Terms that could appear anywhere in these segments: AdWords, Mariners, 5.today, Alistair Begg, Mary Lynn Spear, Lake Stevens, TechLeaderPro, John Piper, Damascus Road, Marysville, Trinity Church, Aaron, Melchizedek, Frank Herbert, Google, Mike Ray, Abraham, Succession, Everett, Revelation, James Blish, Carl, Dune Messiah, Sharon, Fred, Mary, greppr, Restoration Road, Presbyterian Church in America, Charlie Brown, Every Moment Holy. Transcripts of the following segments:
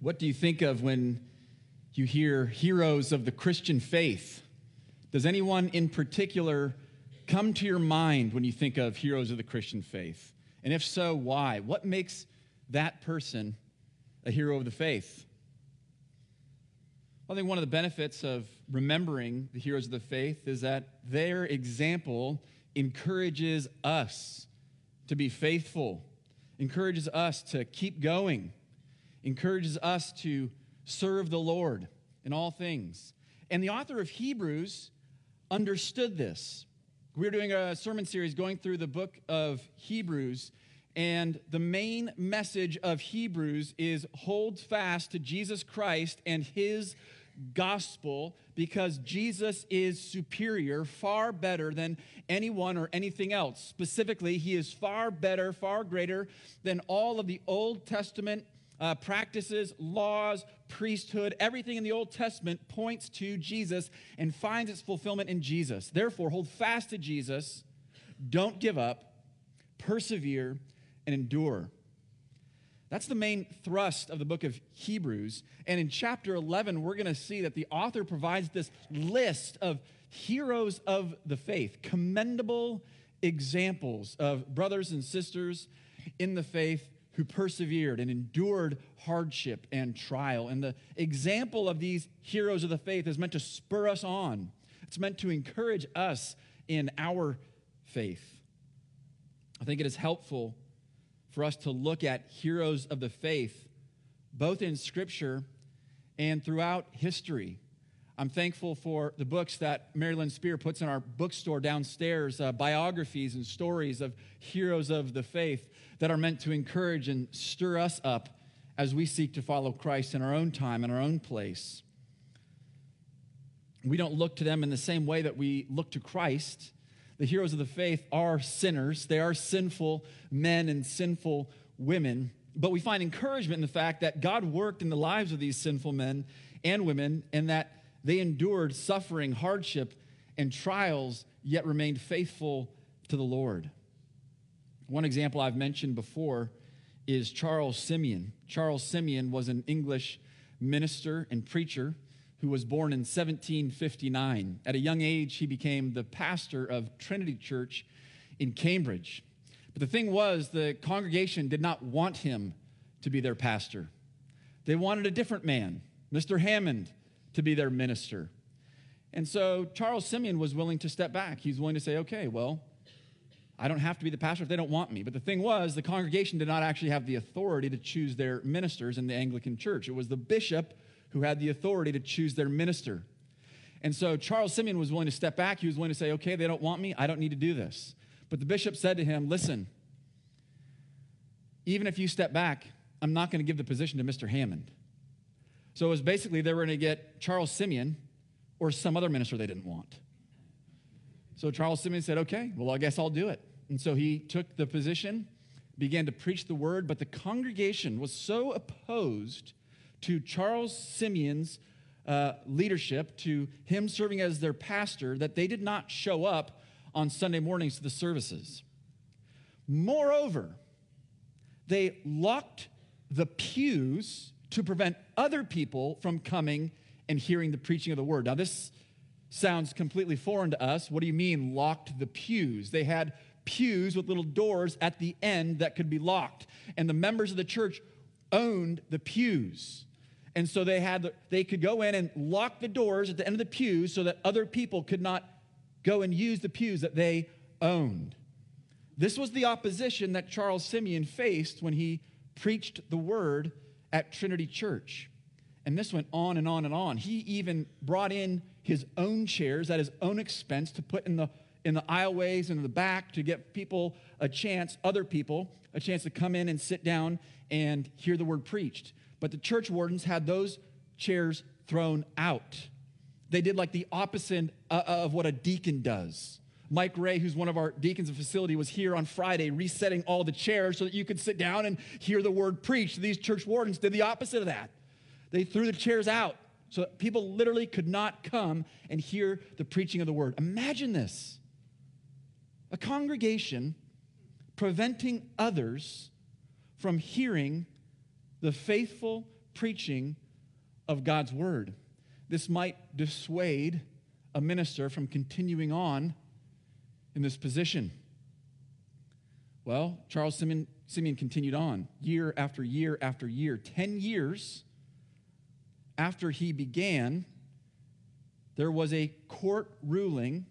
What do you think of when you hear heroes of the Christian faith? Does anyone in particular come to your mind when you think of heroes of the Christian faith? And if so, why? What makes that person a hero of the faith? Well, I think one of the benefits of remembering the heroes of the faith is that their example encourages us to be faithful, encourages us to keep going, encourages us to serve the Lord in all things. And the author of Hebrews understood this. We're doing a sermon series going through the book of Hebrews, and the main message of Hebrews is hold fast to Jesus Christ and his gospel, because Jesus is superior, far better than anyone or anything else. Specifically, he is far better, far greater than all of the Old Testament practices, laws, priesthood. Everything in the Old Testament points to Jesus and finds its fulfillment in Jesus. Therefore, hold fast to Jesus, don't give up, persevere, and endure. That's the main thrust of the book of Hebrews. And in chapter 11, we're going to see that the author provides this list of heroes of the faith, commendable examples of brothers and sisters in the faith who persevered and endured hardship and trial. And the example of these heroes of the faith is meant to spur us on. It's meant to encourage us in our faith. I think it is helpful for us to look at heroes of the faith, both in Scripture and throughout history. I'm thankful for the books that Mary Lynn Spear puts in our bookstore downstairs, biographies and stories of heroes of the faith that are meant to encourage and stir us up as we seek to follow Christ in our own time, in our own place. We don't look to them in the same way that we look to Christ. The heroes of the faith are sinners. They are sinful men and sinful women. But we find encouragement in the fact that God worked in the lives of these sinful men and women, and that they endured suffering, hardship, and trials, yet remained faithful to the Lord. One example I've mentioned before is Charles Simeon. Charles Simeon was an English minister and preacher who was born in 1759. At a young age, he became the pastor of Trinity Church in Cambridge. But the thing was, the congregation did not want him to be their pastor. They wanted a different man, Mr. Hammond, to be their minister. And so Charles Simeon was willing to step back. He's willing to say, okay, well, I don't have to be the pastor if they don't want me. But the thing was, the congregation did not actually have the authority to choose their ministers in the Anglican Church. It was the bishop who had the authority to choose their minister. And so Charles Simeon was willing to step back. He was willing to say, okay, they don't want me. I don't need to do this. But the bishop said to him, listen, even if you step back, I'm not going to give the position to Mr. Hammond. So it was basically they were going to get Charles Simeon or some other minister they didn't want. So Charles Simeon said, okay, well, I guess I'll do it. And so he took the position, began to preach the word, but the congregation was so opposed to Charles Simeon's leadership, to him serving as their pastor, that they did not show up on Sunday mornings to the services. Moreover, they locked the pews to prevent other people from coming and hearing the preaching of the word. Now, this sounds completely foreign to us. What do you mean, locked the pews? They had pews with little doors at the end that could be locked, and the members of the church owned the pews. And so they could go in and lock the doors at the end of the pews so that other people could not go and use the pews that they owned. This was the opposition that Charles Simeon faced when he preached the word at Trinity Church. And this went on and on and on. He even brought in his own chairs at his own expense to put in the aisleways and in the back to get people other people a chance to come in and sit down and hear the word preached. But the church wardens had those chairs thrown out. They did like the opposite of what a deacon does. Mike Ray, who's one of our deacons of facility, was here on Friday resetting all the chairs so that you could sit down and hear the word preached. These church wardens did the opposite of that. They threw the chairs out so that people literally could not come and hear the preaching of the word. Imagine this. A congregation preventing others from hearing the faithful preaching of God's word. This might dissuade a minister from continuing on in this position. Well, Charles Simeon continued on year after year after year. 10 years after he began, there was a court ruling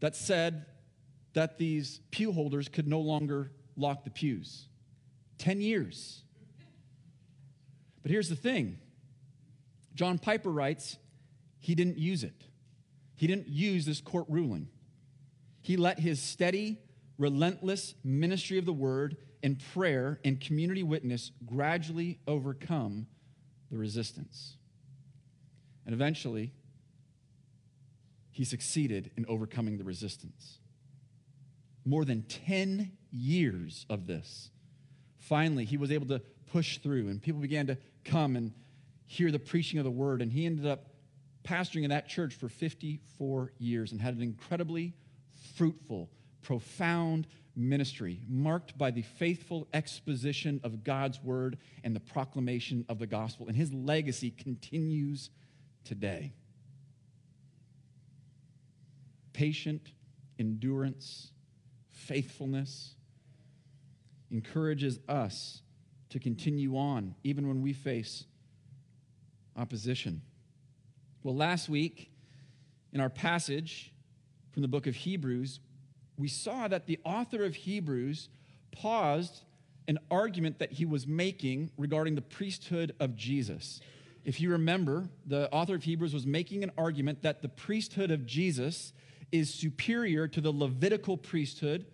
that said that these pew holders could no longer lock the pews. 10 years. But here's the thing. John Piper writes, he didn't use it. He didn't use this court ruling. He let his steady, relentless ministry of the word and prayer and community witness gradually overcome the resistance. And eventually, he succeeded in overcoming the resistance. More than 10 years of this. Finally, he was able to push through, and people began to come and hear the preaching of the word, and he ended up pastoring in that church for 54 years and had an incredibly fruitful, profound ministry marked by the faithful exposition of God's word and the proclamation of the gospel. And his legacy continues today. Patient endurance, faithfulness encourages us to continue on even when we face opposition. Well, last week in our passage from the book of Hebrews, we saw that the author of Hebrews paused an argument that he was making regarding the priesthood of Jesus. If you remember, the author of Hebrews was making an argument that the priesthood of Jesus is superior to the Levitical priesthood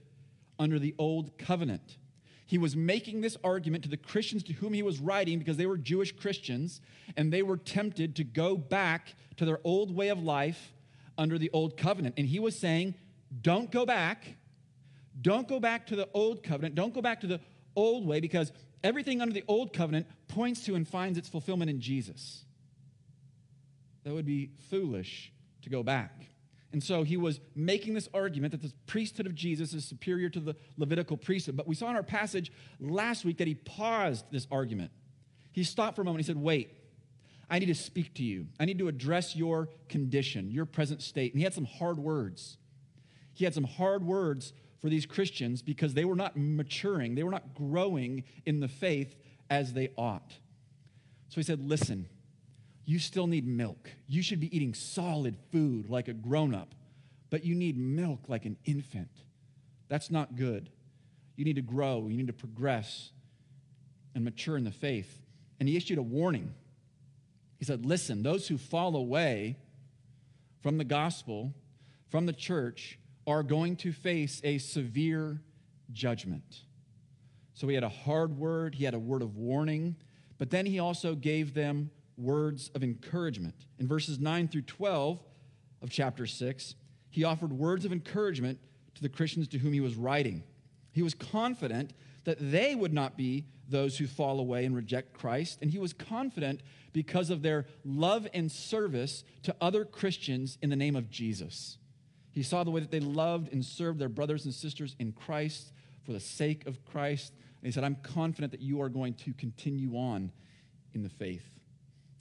under the Old Covenant. He was making this argument to the Christians to whom he was writing because they were Jewish Christians, and they were tempted to go back to their old way of life under the Old Covenant. And he was saying, don't go back. Don't go back to the old covenant. Don't go back to the old way, because everything under the old covenant points to and finds its fulfillment in Jesus. That would be foolish to go back. And so he was making this argument that the priesthood of Jesus is superior to the Levitical priesthood. But we saw in our passage last week that he paused this argument. He stopped for a moment. He said, wait, I need to speak to you. I need to address your condition, your present state. And he had some hard words. He had some hard words for these Christians because they were not maturing. They were not growing in the faith as they ought. So he said, listen, you still need milk. You should be eating solid food like a grown-up, but you need milk like an infant. That's not good. You need to grow. You need to progress and mature in the faith. And he issued a warning. He said, listen, those who fall away from the gospel, from the church, are going to face a severe judgment. So he had a hard word, he had a word of warning, but then he also gave them words of encouragement. In verses 9 through 12 of chapter 6, he offered words of encouragement to the Christians to whom he was writing. He was confident that they would not be those who fall away and reject Christ, and he was confident because of their love and service to other Christians in the name of Jesus. He saw the way that they loved and served their brothers and sisters in Christ for the sake of Christ. And he said, I'm confident that you are going to continue on in the faith.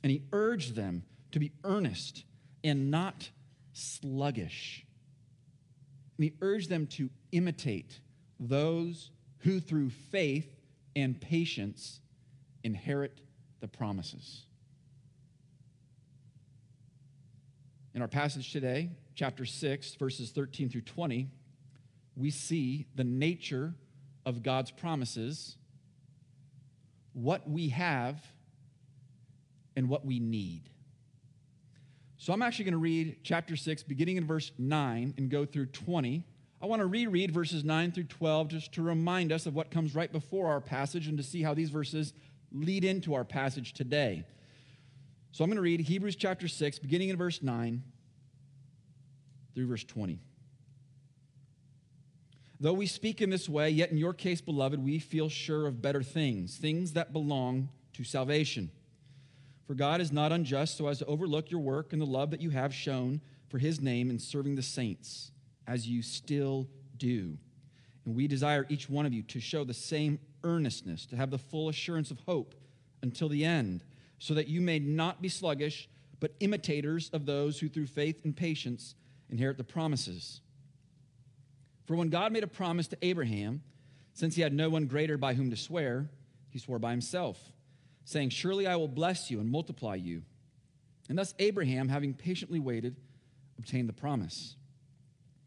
And he urged them to be earnest and not sluggish. And he urged them to imitate those who through faith and patience inherit the promises. In our passage today, chapter 6, verses 13 through 20, we see the nature of God's promises, what we have, and what we need. So I'm actually going to read chapter 6, beginning in verse 9, and go through 20. I want to reread verses 9 through 12 just to remind us of what comes right before our passage and to see how these verses lead into our passage today. So I'm going to read Hebrews chapter 6, beginning in verse 9 through verse 20. Though we speak in this way, yet in your case, beloved, we feel sure of better things, things that belong to salvation. For God is not unjust so as to overlook your work and the love that you have shown for his name in serving the saints, as you still do. And we desire each one of you to show the same earnestness, to have the full assurance of hope until the end, so that you may not be sluggish, but imitators of those who through faith and patience inherit the promises. For when God made a promise to Abraham, since he had no one greater by whom to swear, he swore by himself, saying, surely I will bless you and multiply you. And thus Abraham, having patiently waited, obtained the promise.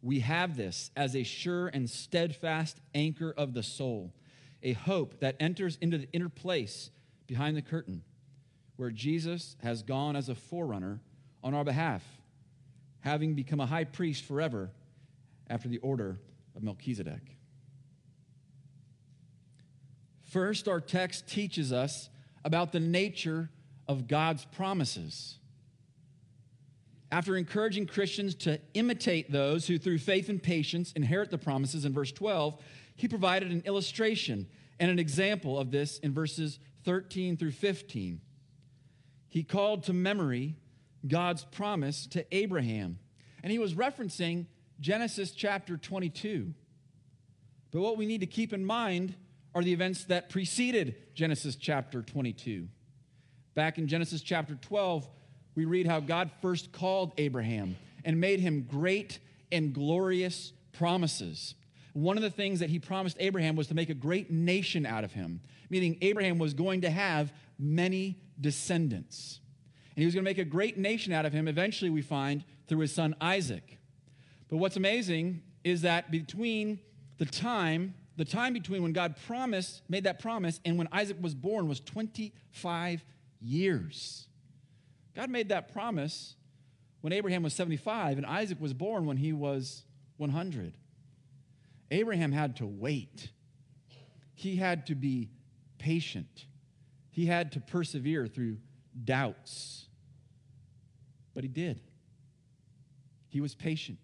We have this as a sure and steadfast anchor of the soul, a hope that enters into the inner place behind the curtain, where Jesus has gone as a forerunner on our behalf, having become a high priest forever after the order of Melchizedek. First, our text teaches us about the nature of God's promises. After encouraging Christians to imitate those who through faith and patience inherit the promises in verse 12, he provided an illustration and an example of this in verses 13 through 15. He called to memory God's promise to Abraham, and he was referencing Genesis chapter 22. But what we need to keep in mind are the events that preceded Genesis chapter 22. Back in Genesis chapter 12, we read how God first called Abraham and made him great and glorious promises. One of the things that he promised Abraham was to make a great nation out of him, meaning Abraham was going to have many descendants. And he was going to make a great nation out of him, eventually we find, through his son Isaac. But what's amazing is that between the time between when God made that promise and when Isaac was born was 25 years. God made that promise when Abraham was 75 and Isaac was born when he was 100. Abraham had to wait. He had to be patient. He had to persevere through doubts. But he did. He was patient,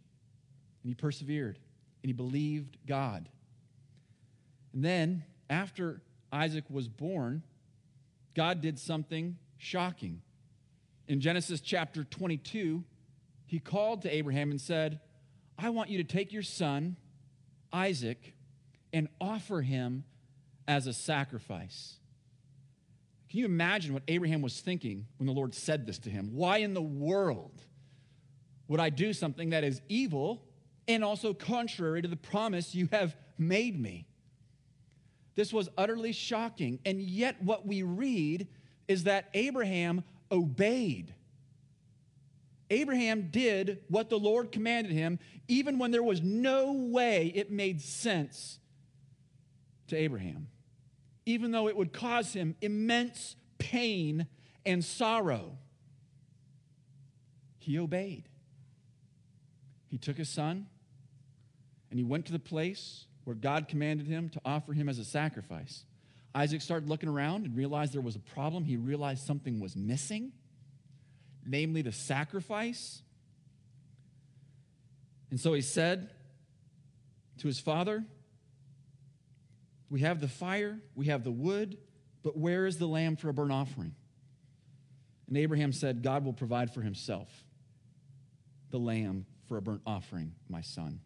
and he persevered, and he believed God. And then, after Isaac was born, God did something shocking. In Genesis chapter 22, he called to Abraham and said, I want you to take your son, Isaac, and offer him as a sacrifice. Can you imagine what Abraham was thinking when the Lord said this to him? Why in the world would I do something that is evil and also contrary to the promise you have made me? This was utterly shocking. And yet what we read is that Abraham obeyed. Abraham did what the Lord commanded him, even when there was no way it made sense to Abraham, even though it would cause him immense pain and sorrow. He obeyed. He took his son, and he went to the place where God commanded him to offer him as a sacrifice. Isaac started looking around and realized there was a problem. He realized something was missing, namely the sacrifice. And so he said to his father, we have the fire, we have the wood, but where is the lamb for a burnt offering? And Abraham said, God will provide for himself the lamb for a burnt offering, my son.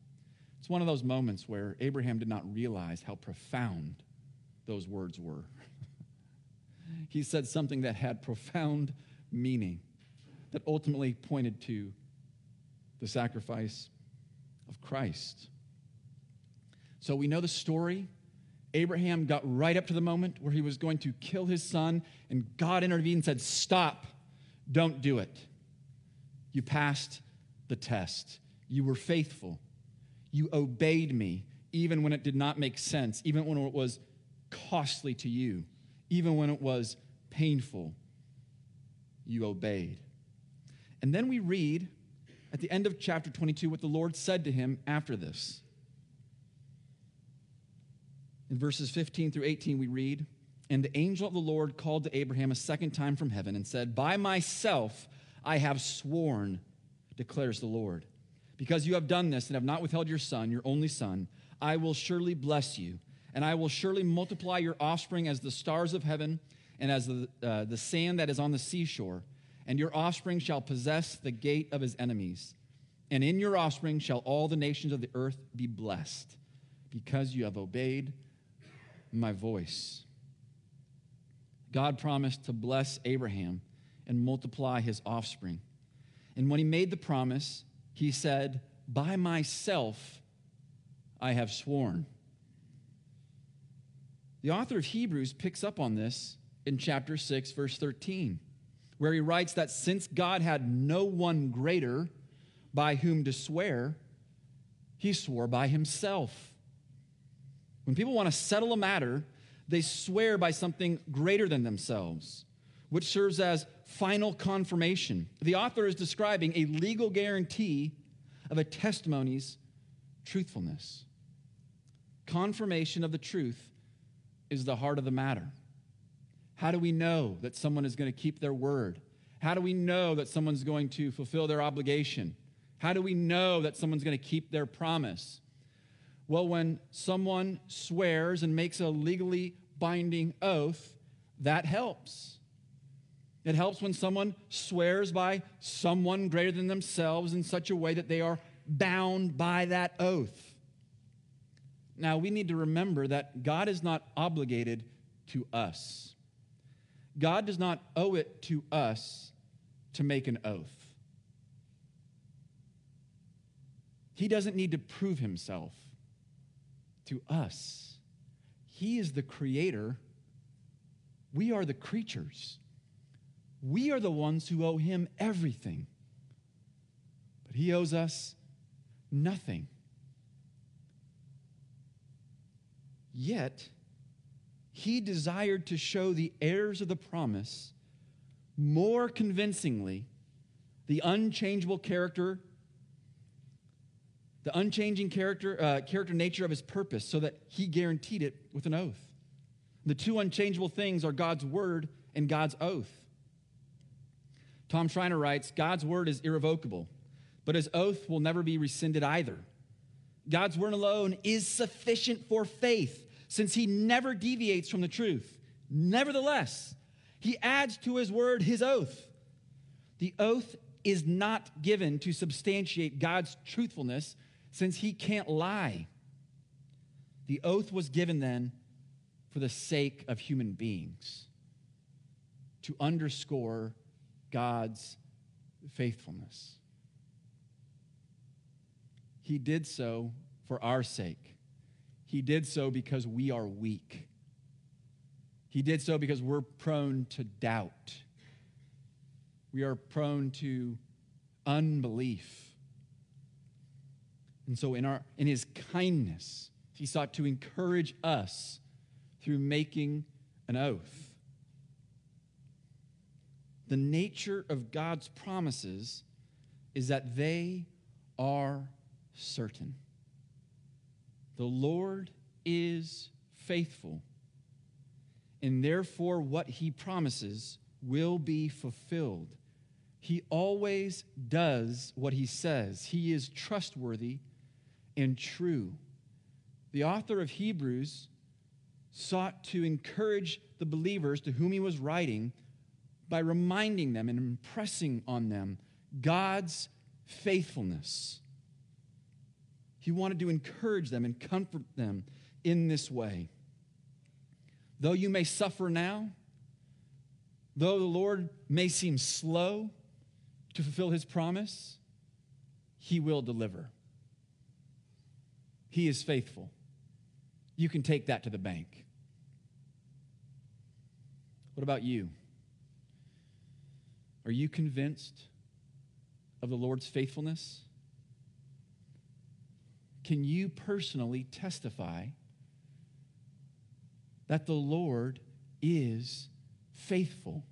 It's one of those moments where Abraham did not realize how profound those words were. He said something that had profound meaning that ultimately pointed to the sacrifice of Christ. So we know the story. Abraham got right up to the moment where he was going to kill his son, and God intervened and said, stop, don't do it. You passed the test. You were faithful. You obeyed me, even when it did not make sense, even when it was costly to you, even when it was painful. You obeyed. And then we read at the end of chapter 22 what the Lord said to him after this. In verses 15 through 18, we read, And the angel of the Lord called to Abraham a second time from heaven and said, "By myself I have sworn, declares the Lord. Because you have done this and have not withheld your son, your only son, I will surely bless you, and I will surely multiply your offspring as the stars of heaven and as the sand that is on the seashore. And your offspring shall possess the gate of his enemies. And in your offspring shall all the nations of the earth be blessed, because you have obeyed my voice." God promised to bless Abraham and multiply his offspring. And when he made the promise, he said, "By myself I have sworn." The author of Hebrews picks up on this in chapter 6, verse 13, where he writes that since God had no one greater by whom to swear, he swore by himself. When people want to settle a matter, they swear by something greater than themselves, which serves as final confirmation. The author is describing a legal guarantee of a testimony's truthfulness. Confirmation of the truth is the heart of the matter. How do we know that someone is going to keep their word? How do we know that someone's going to fulfill their obligation? How do we know that someone's going to keep their promise? Well, when someone swears and makes a legally binding oath, that helps. It helps when someone swears by someone greater than themselves in such a way that they are bound by that oath. Now, we need to remember that God is not obligated to us. God does not owe it to us to make an oath. He doesn't need to prove himself to us. He is the creator. We are the creatures. We are the ones who owe him everything. But he owes us nothing. Yet, he desired to show the heirs of the promise more convincingly the unchangeable character, the unchanging character nature of his purpose, so that he guaranteed it with an oath. The two unchangeable things are God's word and God's oath. Tom Schreiner writes, "God's word is irrevocable, but his oath will never be rescinded either. God's word alone is sufficient for faith, since he never deviates from the truth. Nevertheless, he adds to his word his oath. The oath is not given to substantiate God's truthfulness, since he can't lie. The oath was given then for the sake of human beings, to underscore God's faithfulness. He did so for our sake. He did so because we are weak. He did so because we're prone to doubt. We are prone to unbelief. And so in his kindness, he sought to encourage us through making an oath. The nature of God's promises is that they are certain. The Lord is faithful, and therefore what he promises will be fulfilled. He always does what he says. He is trustworthy and true. The author of Hebrews sought to encourage the believers to whom he was writing by reminding them and impressing on them God's faithfulness. He wanted to encourage them and comfort them in this way. Though you may suffer now, though the Lord may seem slow to fulfill his promise, he will deliver. He is faithful. You can take that to the bank. What about you? Are you convinced of the Lord's faithfulness? Can you personally testify that the Lord is faithful?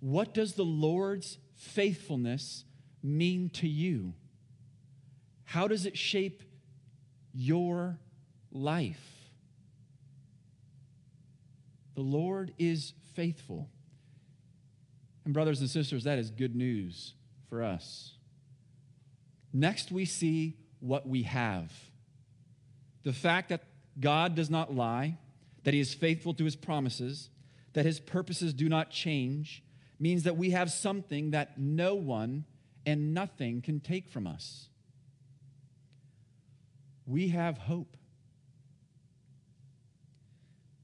What does the Lord's faithfulness mean to you? How does it shape your life? The Lord is faithful. And brothers and sisters, that is good news for us. Next, we see what we have. The fact that God does not lie, that he is faithful to his promises, that his purposes do not change, means that we have something that no one and nothing can take from us. We have hope.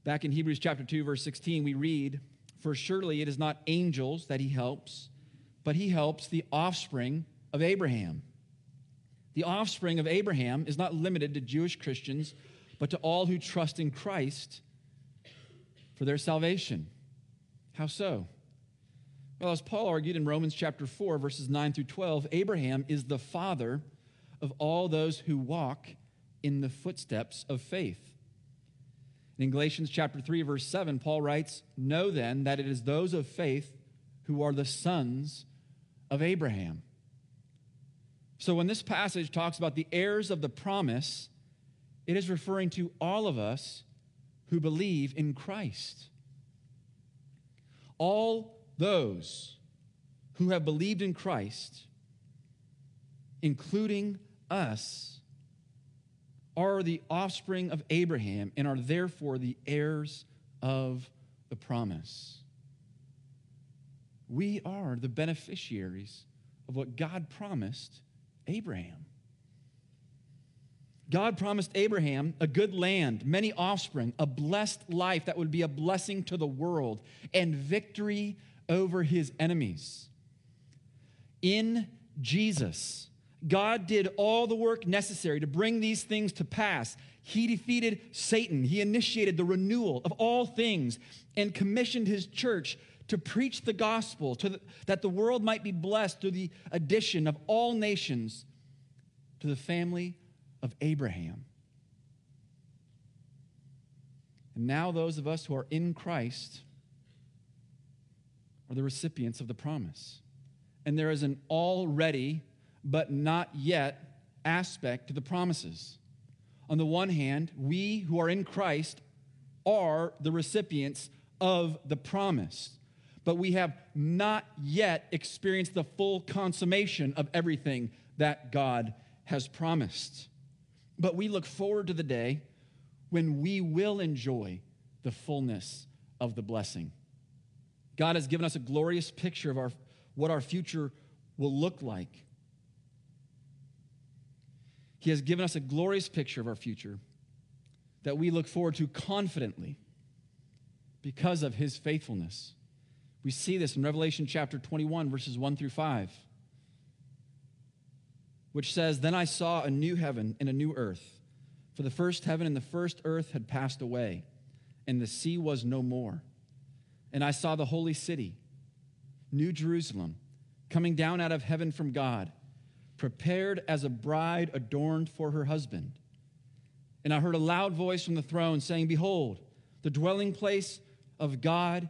Back in Hebrews chapter 2, verse 16, we read, "For surely it is not angels that he helps, but he helps the offspring of Abraham." The offspring of Abraham is not limited to Jewish Christians, but to all who trust in Christ for their salvation. How so? Well, as Paul argued in Romans chapter 4, verses 9 through 12, Abraham is the father of all those who walk in the footsteps of faith. In Galatians chapter 3, verse 7, Paul writes, "Know then that it is those of faith who are the sons of Abraham." So when this passage talks about the heirs of the promise, it is referring to all of us who believe in Christ. All those who have believed in Christ, including us, are the offspring of Abraham and are therefore the heirs of the promise. We are the beneficiaries of what God promised Abraham. God promised Abraham a good land, many offspring, a blessed life that would be a blessing to the world, and victory over his enemies. In Jesus, God did all the work necessary to bring these things to pass. He defeated Satan. He initiated the renewal of all things and commissioned his church to preach the gospel, that the world might be blessed through the addition of all nations to the family of Abraham. And now those of us who are in Christ are the recipients of the promise. And there is an already but not yet aspect to the promises. On the one hand, we who are in Christ are the recipients of the promise, but we have not yet experienced the full consummation of everything that God has promised. But we look forward to the day when we will enjoy the fullness of the blessing. God has given us a glorious picture of what our future will look like. He has given us a glorious picture of our future that we look forward to confidently because of his faithfulness. We see this in Revelation chapter 21, verses 1 through 5, which says, "Then I saw a new heaven and a new earth, for the first heaven and the first earth had passed away, and the sea was no more. And I saw the holy city, New Jerusalem, coming down out of heaven from God, prepared as a bride adorned for her husband. And I heard a loud voice from the throne saying, 'Behold, the dwelling place of God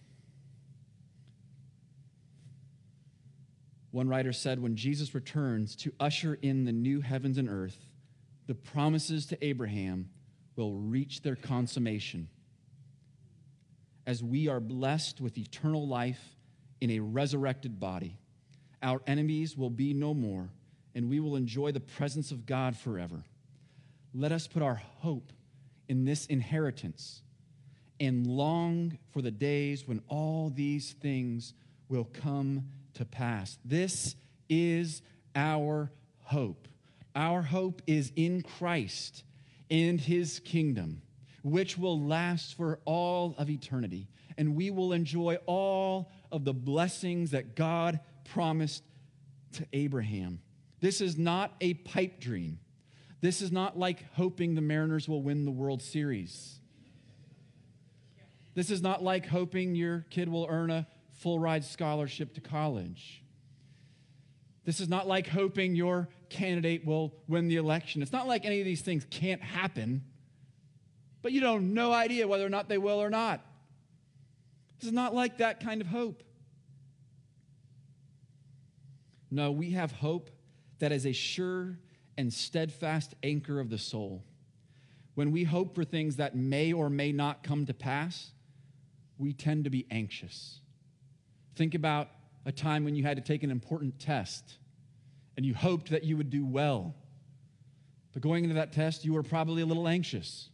One writer said, when Jesus returns to usher in the new heavens and earth, the promises to Abraham will reach their consummation as we are blessed with eternal life in a resurrected body. Our enemies will be no more, and we will enjoy the presence of God forever. Let us put our hope in this inheritance and long for the days when all these things will come to pass. This is our hope. Our hope is in Christ and his kingdom, which will last for all of eternity, and we will enjoy all of the blessings that God promised to Abraham. This is not a pipe dream. This is not like hoping the Mariners will win the World Series. This is not like hoping your kid will earn a full-ride scholarship to college. This is not like hoping your candidate will win the election. It's not like any of these things can't happen, but you don't have no idea whether or not they will or not. This is not like that kind of hope. No, we have hope that is a sure and steadfast anchor of the soul. When we hope for things that may or may not come to pass, we tend to be anxious. Think about a time when you had to take an important test and you hoped that you would do well. But going into that test, you were probably a little anxious.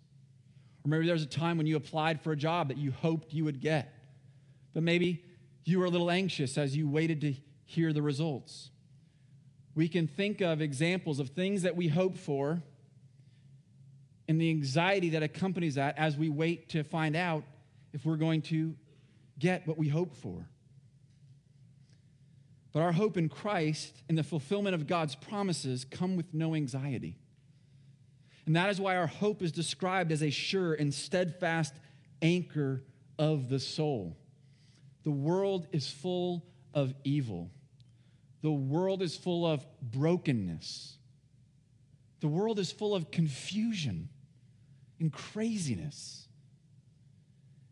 Or maybe there was a time when you applied for a job that you hoped you would get. But maybe you were a little anxious as you waited to hear the results. We can think of examples of things that we hope for and the anxiety that accompanies that as we wait to find out if we're going to get what we hope for. But our hope in Christ and the fulfillment of God's promises come with no anxiety. And that is why our hope is described as a sure and steadfast anchor of the soul. The world is full of evil. The world is full of brokenness. The world is full of confusion and craziness.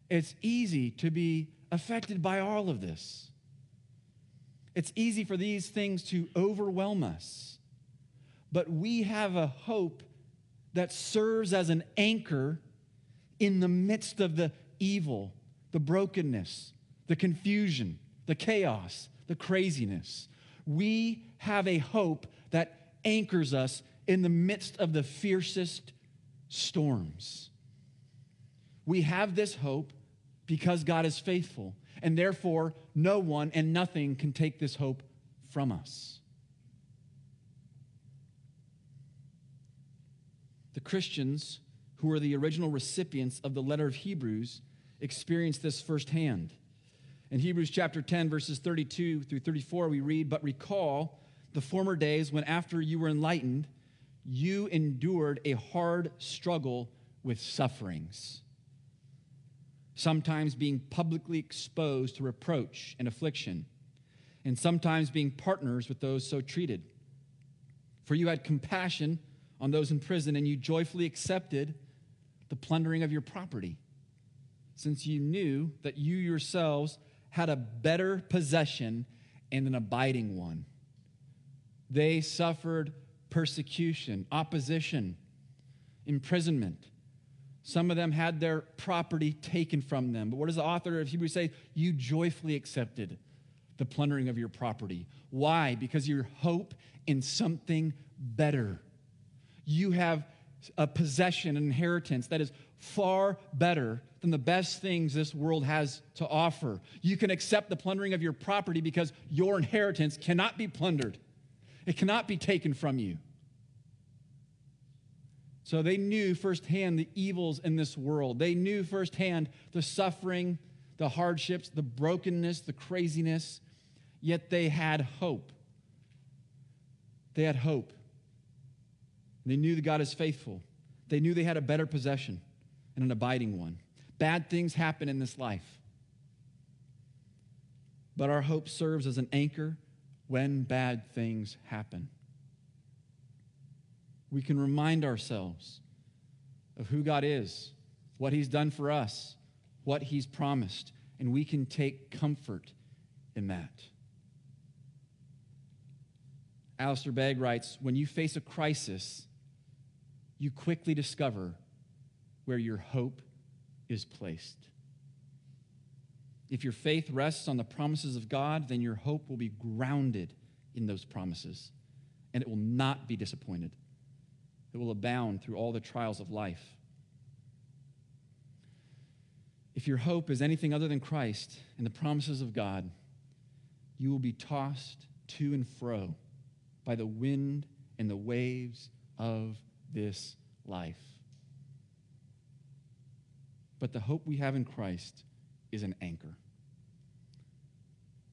It's easy to be affected by all of this. It's easy for these things to overwhelm us. But we have a hope that serves as an anchor in the midst of the evil, the brokenness, the confusion, the chaos, the craziness. We have a hope that anchors us in the midst of the fiercest storms. We have this hope because God is faithful, and therefore no one and nothing can take this hope from us. The Christians, who were the original recipients of the letter of Hebrews, experienced this firsthand. In Hebrews chapter 10, verses 32 through 34, we read, "But recall the former days when, after you were enlightened, you endured a hard struggle with sufferings, sometimes being publicly exposed to reproach and affliction, and sometimes being partners with those so treated. For you had compassion on those in prison, and you joyfully accepted the plundering of your property, since you knew that you yourselves had a better possession and an abiding one." They suffered persecution, opposition, imprisonment. Some of them had their property taken from them. But what does the author of Hebrews say? You joyfully accepted the plundering of your property. Why? Because you hope in something better. You have a possession, an inheritance that is far better than the best things this world has to offer. You can accept the plundering of your property because your inheritance cannot be plundered. It cannot be taken from you. So they knew firsthand the evils in this world. They knew firsthand the suffering, the hardships, the brokenness, the craziness, yet they had hope. They had hope. They knew that God is faithful. They knew they had a better possession and an abiding one. Bad things happen in this life, but our hope serves as an anchor when bad things happen. We can remind ourselves of who God is, what he's done for us, what he's promised, and we can take comfort in that. Alistair Begg writes, "When you face a crisis, you quickly discover where your hope is placed. If your faith rests on the promises of God, then your hope will be grounded in those promises, and it will not be disappointed. It will abound through all the trials of life." If your hope is anything other than Christ and the promises of God, you will be tossed to and fro by the wind and the waves of this life. But the hope we have in Christ is an anchor.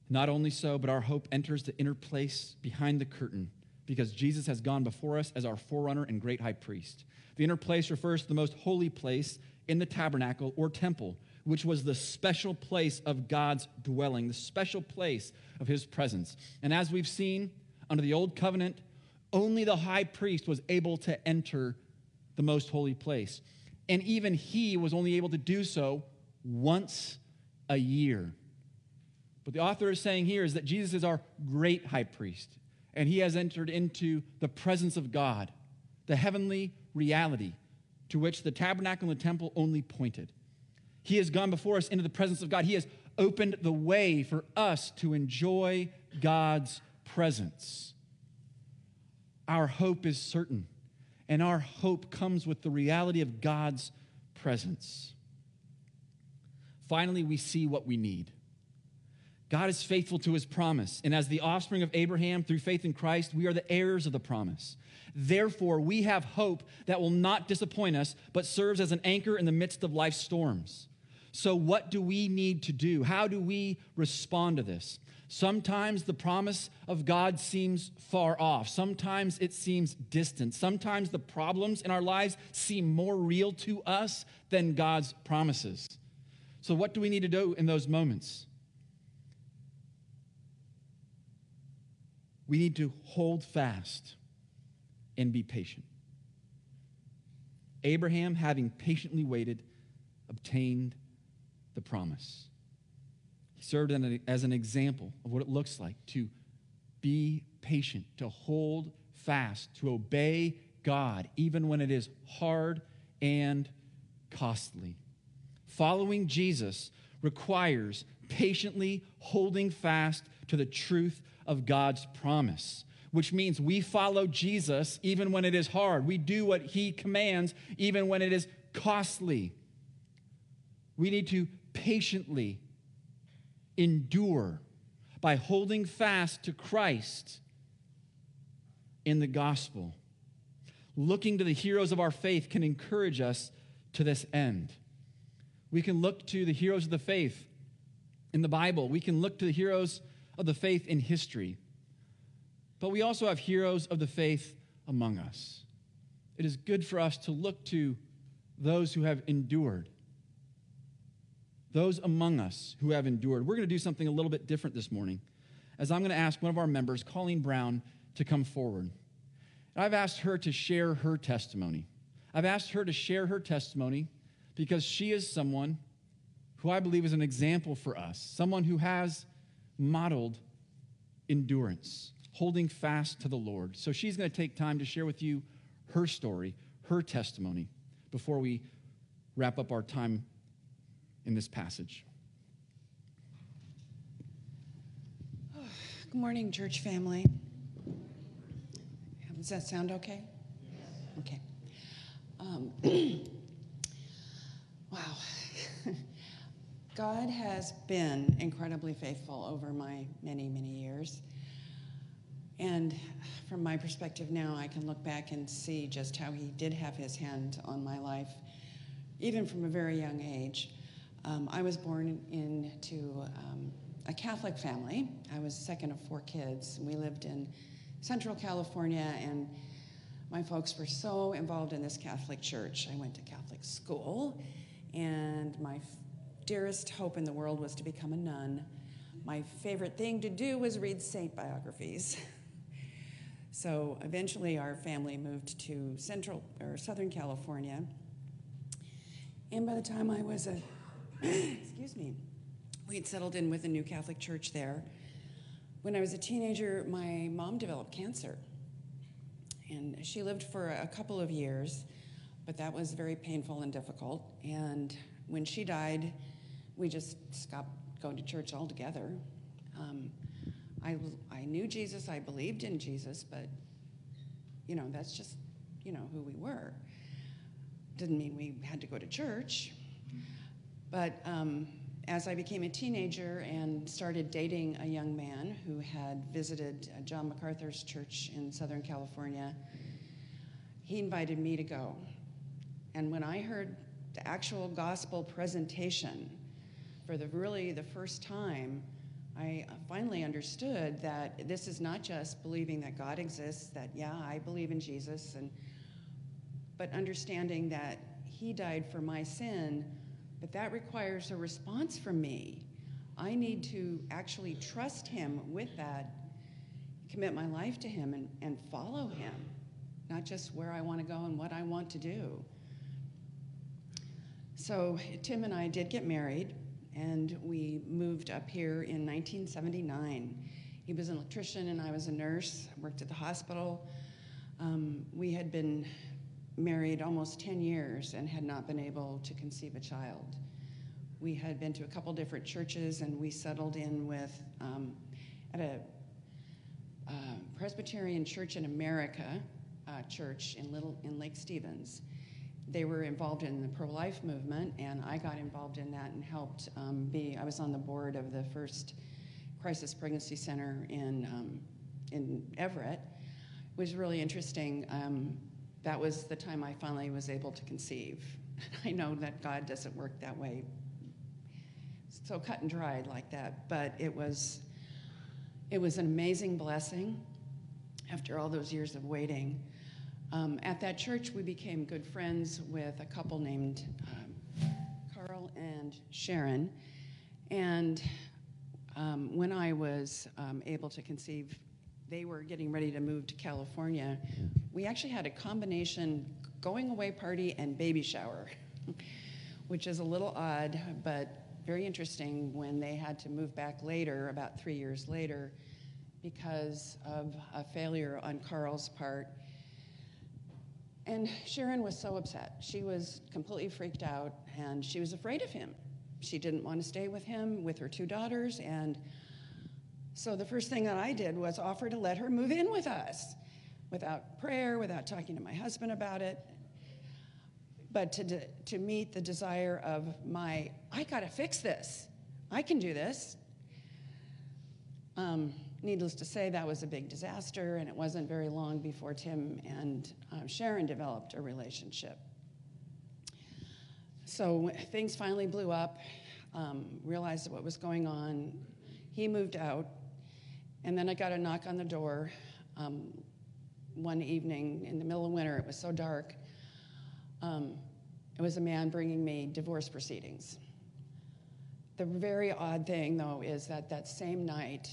Not only so, but our hope enters the inner place behind the curtain, because Jesus has gone before us as our forerunner and great high priest. The inner place refers to the most holy place in the tabernacle or temple, which was the special place of God's dwelling, the special place of his presence. And as we've seen, under the old covenant, only the high priest was able to enter the most holy place. And even he was only able to do so once a year. But the author is saying here is that Jesus is our great high priest, and he has entered into the presence of God, the heavenly reality to which the tabernacle and the temple only pointed. He has gone before us into the presence of God. He has opened the way for us to enjoy God's presence. Our hope is certain, and our hope comes with the reality of God's presence. Finally, we see what we need. God is faithful to his promise, and as the offspring of Abraham through faith in Christ, we are the heirs of the promise. Therefore, we have hope that will not disappoint us, but serves as an anchor in the midst of life's storms. So what do we need to do? How do we respond to this? Sometimes the promise of God seems far off. Sometimes it seems distant. Sometimes the problems in our lives seem more real to us than God's promises. So what do we need to do in those moments? We need to hold fast and be patient. Abraham, having patiently waited, obtained the promise. He served as an example of what it looks like to be patient, to hold fast, to obey God, even when it is hard and costly. Following Jesus requires patiently holding fast to the truth of God's promise, which means we follow Jesus even when it is hard. We do what he commands even when it is costly. We need to patiently endure by holding fast to Christ in the gospel. Looking to the heroes of our faith can encourage us to this end. We can look to the heroes of the faith in the Bible. We can look to the heroes of the faith in history. But we also have heroes of the faith among us. It is good for us to look to those who have endured, those among us who have endured. We're going to do something a little bit different this morning, as I'm going to ask one of our members, Colleen Brown, to come forward. And I've asked her to share her testimony. Because she is someone who I believe is an example for us, someone who has modeled endurance, holding fast to the Lord. So she's going to take time to share with you her story, her testimony, before we wrap up our time in this passage. Oh, good morning, church family. Does that sound okay? Yes. Okay. Wow. God has been incredibly faithful over my many, many years. And from my perspective now, I can look back and see just how he did have his hand on my life, even from a very young age. I was born into a Catholic family. I was second of four kids. We lived in Central California, and my folks were so involved in this Catholic church. I went to Catholic school, and my dearest hope in the world was to become a nun. My favorite thing to do was read saint biographies. So eventually our family moved to Southern California. And by the time I was we'd settled in with a new Catholic church there. When I was a teenager, my mom developed cancer. And she lived for a couple of years, but that was very painful and difficult. And when she died, we just stopped going to church altogether. I knew Jesus, I believed in Jesus, but, that's just, who we were. Didn't mean we had to go to church. But as I became a teenager and started dating a young man who had visited John MacArthur's church in Southern California, he invited me to go. And when I heard the actual gospel presentation, for the first time, I finally understood that this is not just believing that God exists, that, I believe in Jesus, but understanding that he died for my sin, But that requires a response from me. I need to actually trust him with that, commit my life to him, and follow him, not just where I want to go and what I want to do. So Tim and I did get married, and we moved up here in 1979. He was an electrician and I was a nurse, worked at the hospital. We had been married almost 10 years and had not been able to conceive a child. We had been to a couple different churches, and we settled in with, at a Presbyterian Church in America church in Lake Stevens. They were involved in the pro-life movement, and I got involved in that and helped I was on the board of the first crisis pregnancy center in Everett. It was really interesting. That was the time I finally was able to conceive. I know that God doesn't work that way, so cut and dried like that, but it was an amazing blessing after all those years of waiting. At that church, we became good friends with a couple named Carl and Sharon, and when I was able to conceive, they were getting ready to move to California. We actually had a combination going away party and baby shower, which is a little odd, but very interesting when they had to move back later, about 3 years later, because of a failure on Carl's part. And Sharon was so upset. She was completely freaked out, and she was afraid of him. She didn't want to stay with him with her two daughters, and so the first thing that I did was offer to let her move in with us without prayer, without talking to my husband about it. But to meet the desire of I gotta fix this, I can do this. Needless to say, that was a big disaster, and it wasn't very long before Tim and Sharon developed a relationship. So things finally blew up, realized what was going on. He moved out, and then I got a knock on the door one evening in the middle of winter. It was so dark. It was a man bringing me divorce proceedings. The very odd thing, though, is that same night,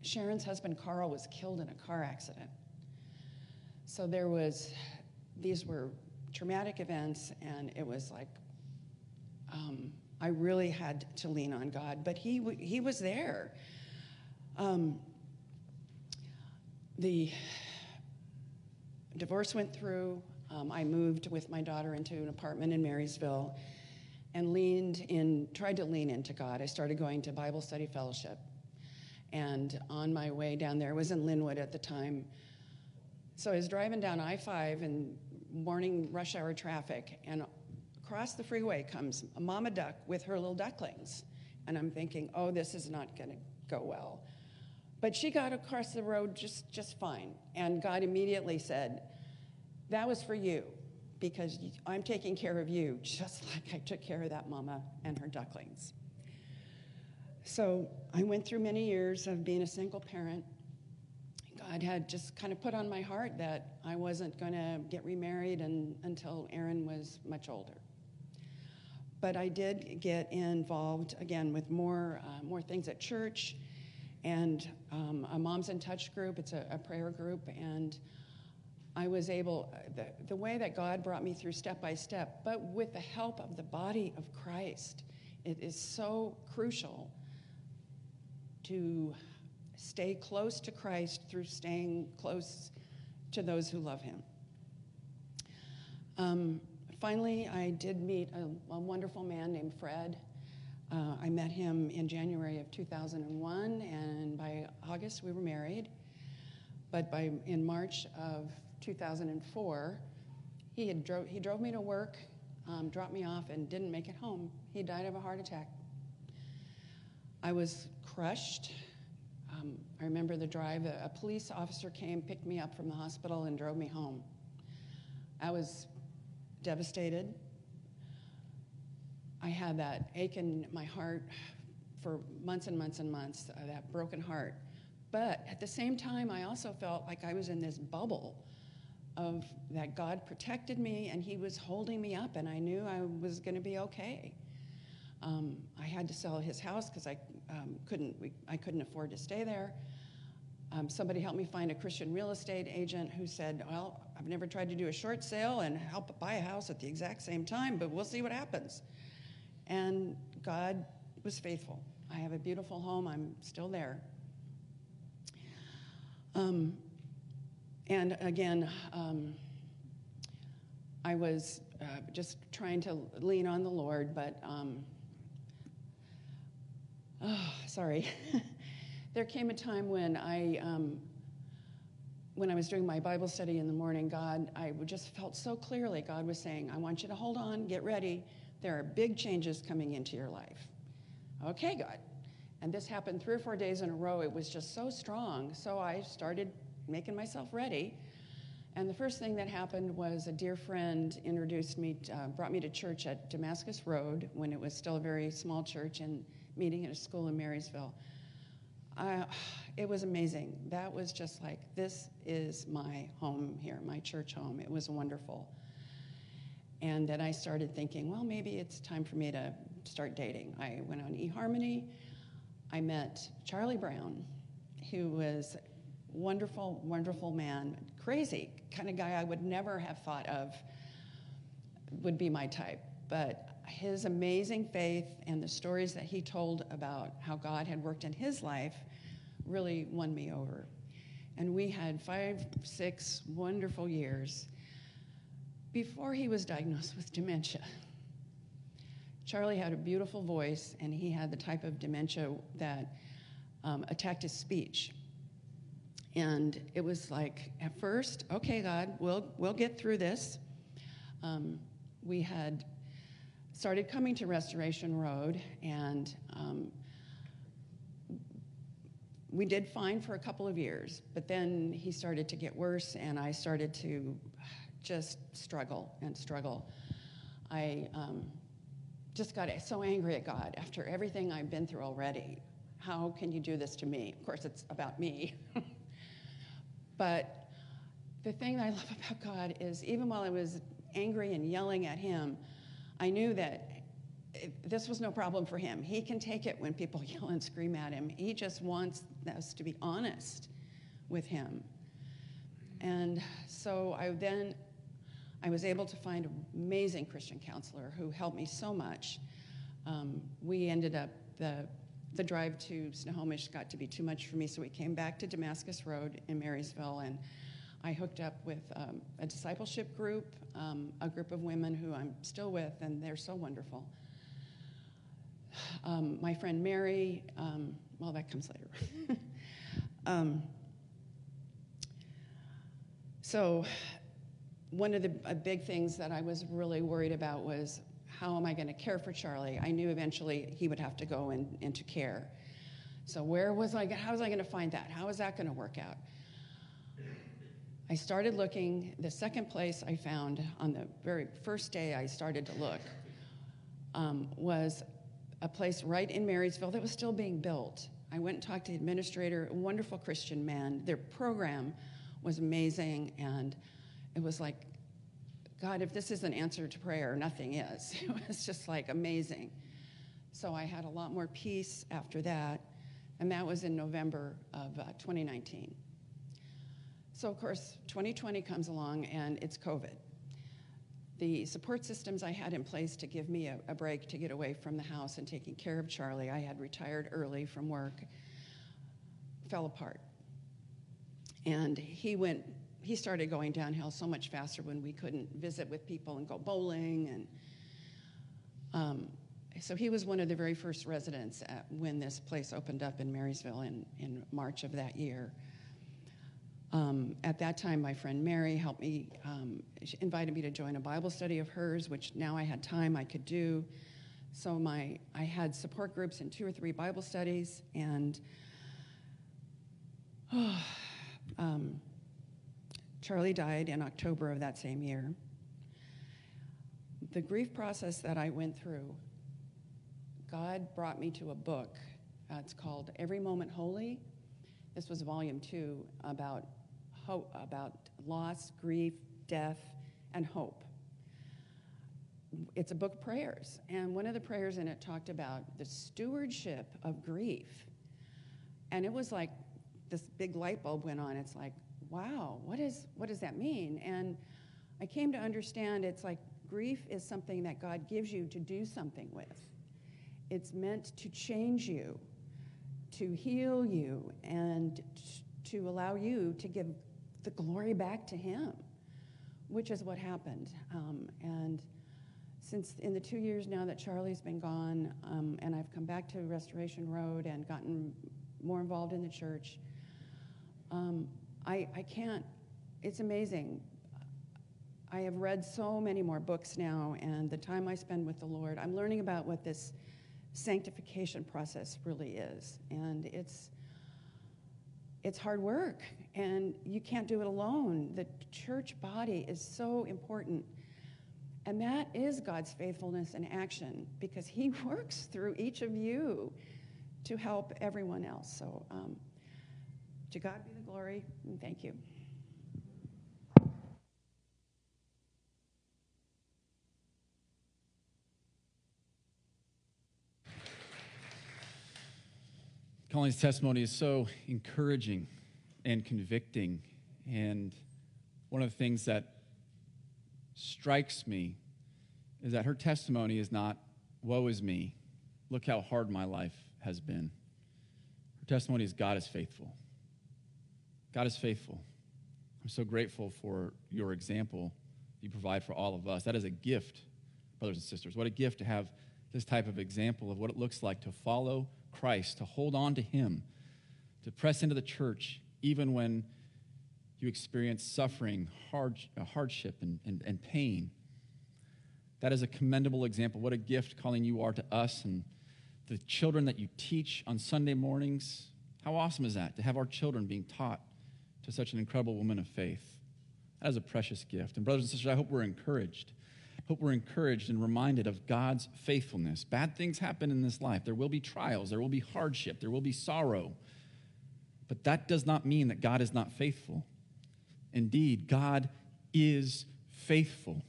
Sharon's husband Carl was killed in a car accident. So these were traumatic events, and it was like, I really had to lean on God, but he was there. The divorce went through. I moved with my daughter into an apartment in Marysville and tried to lean into God. I started going to Bible study fellowship. And on my way down there, I was in Linwood at the time. So I was driving down I-5 in morning rush hour traffic, and across the freeway comes a mama duck with her little ducklings. And I'm thinking, oh, this is not going to go well. But she got across the road just fine. And God immediately said, that was for you, because I'm taking care of you just like I took care of that mama and her ducklings. So I went through many years of being a single parent. God had just kind of put on my heart that I wasn't going to get remarried until Aaron was much older. But I did get involved, again, with more things at church and a Moms in Touch group. It's a prayer group, and I was able, the way that God brought me through step by step, but with the help of the body of Christ. It is so crucial to stay close to Christ through staying close to those who love him. Finally, I did meet a wonderful man named Fred. I met him in January of 2001, and by August we were married. But in March of 2004, he drove me to work, dropped me off, and didn't make it home. He died of a heart attack. I was crushed. I remember the drive. A police officer came, picked me up from the hospital, and drove me home. I was devastated. I had that ache in my heart for months and months and months, that broken heart. But at the same time, I also felt like I was in this bubble of that God protected me, and he was holding me up, and I knew I was going to be okay. I had to sell his house because I couldn't afford to stay there. Somebody helped me find a Christian real estate agent who said, well, I've never tried to do a short sale and help buy a house at the exact same time, but we'll see what happens. And God was faithful. I have a beautiful home. I'm still there. And again, I was just trying to lean on the Lord, but there came a time when I was doing my Bible study in the morning, I just felt so clearly God was saying, I want you to hold on, get ready. There are big changes coming into your life. Okay, God. And this happened 3 or 4 days in a row. It was just so strong. So I started making myself ready. And the first thing that happened was a dear friend introduced me, brought me to church at Damascus Road when it was still a very small church and meeting at a school in Marysville. It was amazing. That was just like, this is my home here, my church home. It was wonderful. And then I started thinking, well, maybe it's time for me to start dating. I went on eHarmony. I met Charlie Brown, who was a wonderful, wonderful man, crazy kind of guy I would never have thought of would be my type. But his amazing faith and the stories that he told about how God had worked in his life really won me over. And we had 5, 6 wonderful years before he was diagnosed with dementia. Charlie had a beautiful voice, and he had the type of dementia that attacked his speech. And it was like, at first, okay, God, we'll get through this. We had started coming to Restoration Road, and we did fine for a couple of years, but then he started to get worse, and I started to just struggle. I just got so angry at God after everything I've been through already. How can you do this to me? Of course, it's about me. But the thing that I love about God is even while I was angry and yelling at him, I knew that this was no problem for him. He can take it when people yell and scream at him. He just wants us to be honest with him. And so I was able to find an amazing Christian counselor who helped me so much. We ended up, the drive to Snohomish got to be too much for me, so we came back to Damascus Road in Marysville, and I hooked up with a discipleship group, a group of women who I'm still with, and they're so wonderful. My friend Mary, well, that comes later. So one of the big things that I was really worried about was, how am I going to care for Charlie? I knew eventually he would have to go into care. So how was I going to find that? How is that going to work out? I started looking. The second place I found on the very first day I started to look was a place right in Marysville that was still being built. I went and talked to the administrator, a wonderful Christian man. Their program was amazing, and it was like, God, if this is an answer to prayer, nothing is. It was just like amazing. So I had a lot more peace after that, and that was in November of 2019. So, of course, 2020 comes along, and it's COVID. The support systems I had in place to give me a break to get away from the house and taking care of Charlie, I had retired early from work, fell apart. And he started going downhill so much faster when we couldn't visit with people and go bowling. And so he was one of the very first residents when this place opened up in Marysville in March of that year. At that time, my friend Mary helped me, she invited me to join a Bible study of hers, which now I had time I could do. So I had support groups in 2 or 3 Bible studies, and Charlie died in October of that same year. The grief process that I went through, God brought me to a book. It's called Every Moment Holy. This was volume 2 about loss, grief, death, and hope. it's a book of prayers, and one of the prayers in it talked about the stewardship of grief. And it was like this big light bulb went on. It's like, wow, what does that mean? And I came to understand it's like grief is something that God gives you to do something with. It's meant to change you, to heal you, and to allow you to give the glory back to him, which is what happened. And since in the 2 years now that Charlie's been gone, and I've come back to Restoration Road and gotten more involved in the church, I can't, it's amazing. I have read so many more books now, and the time I spend with the Lord, I'm learning about what this sanctification process really is. And it's hard work, and you can't do it alone. The church body is so important. And that is God's faithfulness in action, because he works through each of you to help everyone else. So to God be the glory, and thank you. Colleen's testimony is so encouraging and convicting. And one of the things that strikes me is that her testimony is not, woe is me, look how hard my life has been. Her testimony is, God is faithful. God is faithful. I'm so grateful for your example you provide for all of us. That is a gift, brothers and sisters. What a gift to have this type of example of what it looks like to follow Christ, to hold on to him, to press into the church even when you experience suffering, hardship, and pain. That is a commendable example. What a gift, Colleen, you are to us and the children that you teach on Sunday mornings. How awesome is that, to have our children being taught to such an incredible woman of faith? That is a precious gift. And brothers and sisters, I hope we're encouraged. Hope we're encouraged and reminded of God's faithfulness. Bad things happen in this life. There will be trials. There will be hardship. There will be sorrow. But that does not mean that God is not faithful. Indeed, God is faithful.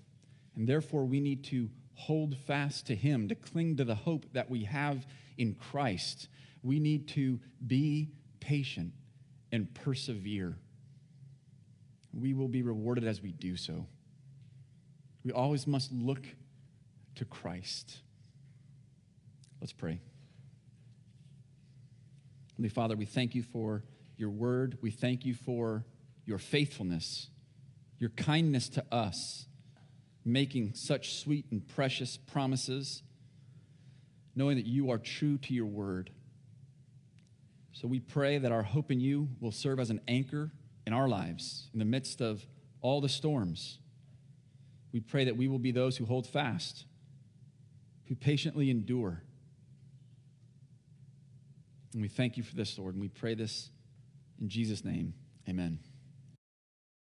And therefore, we need to hold fast to him, to cling to the hope that we have in Christ. We need to be patient and persevere. We will be rewarded as we do so. We always must look to Christ. Let's pray. Holy Father, we thank you for your word. We thank you for your faithfulness, your kindness to us, making such sweet and precious promises, knowing that you are true to your word. So we pray that our hope in you will serve as an anchor in our lives in the midst of all the storms. We pray that we will be those who hold fast, who patiently endure. And we thank you for this, Lord, and we pray this in Jesus' name. Amen.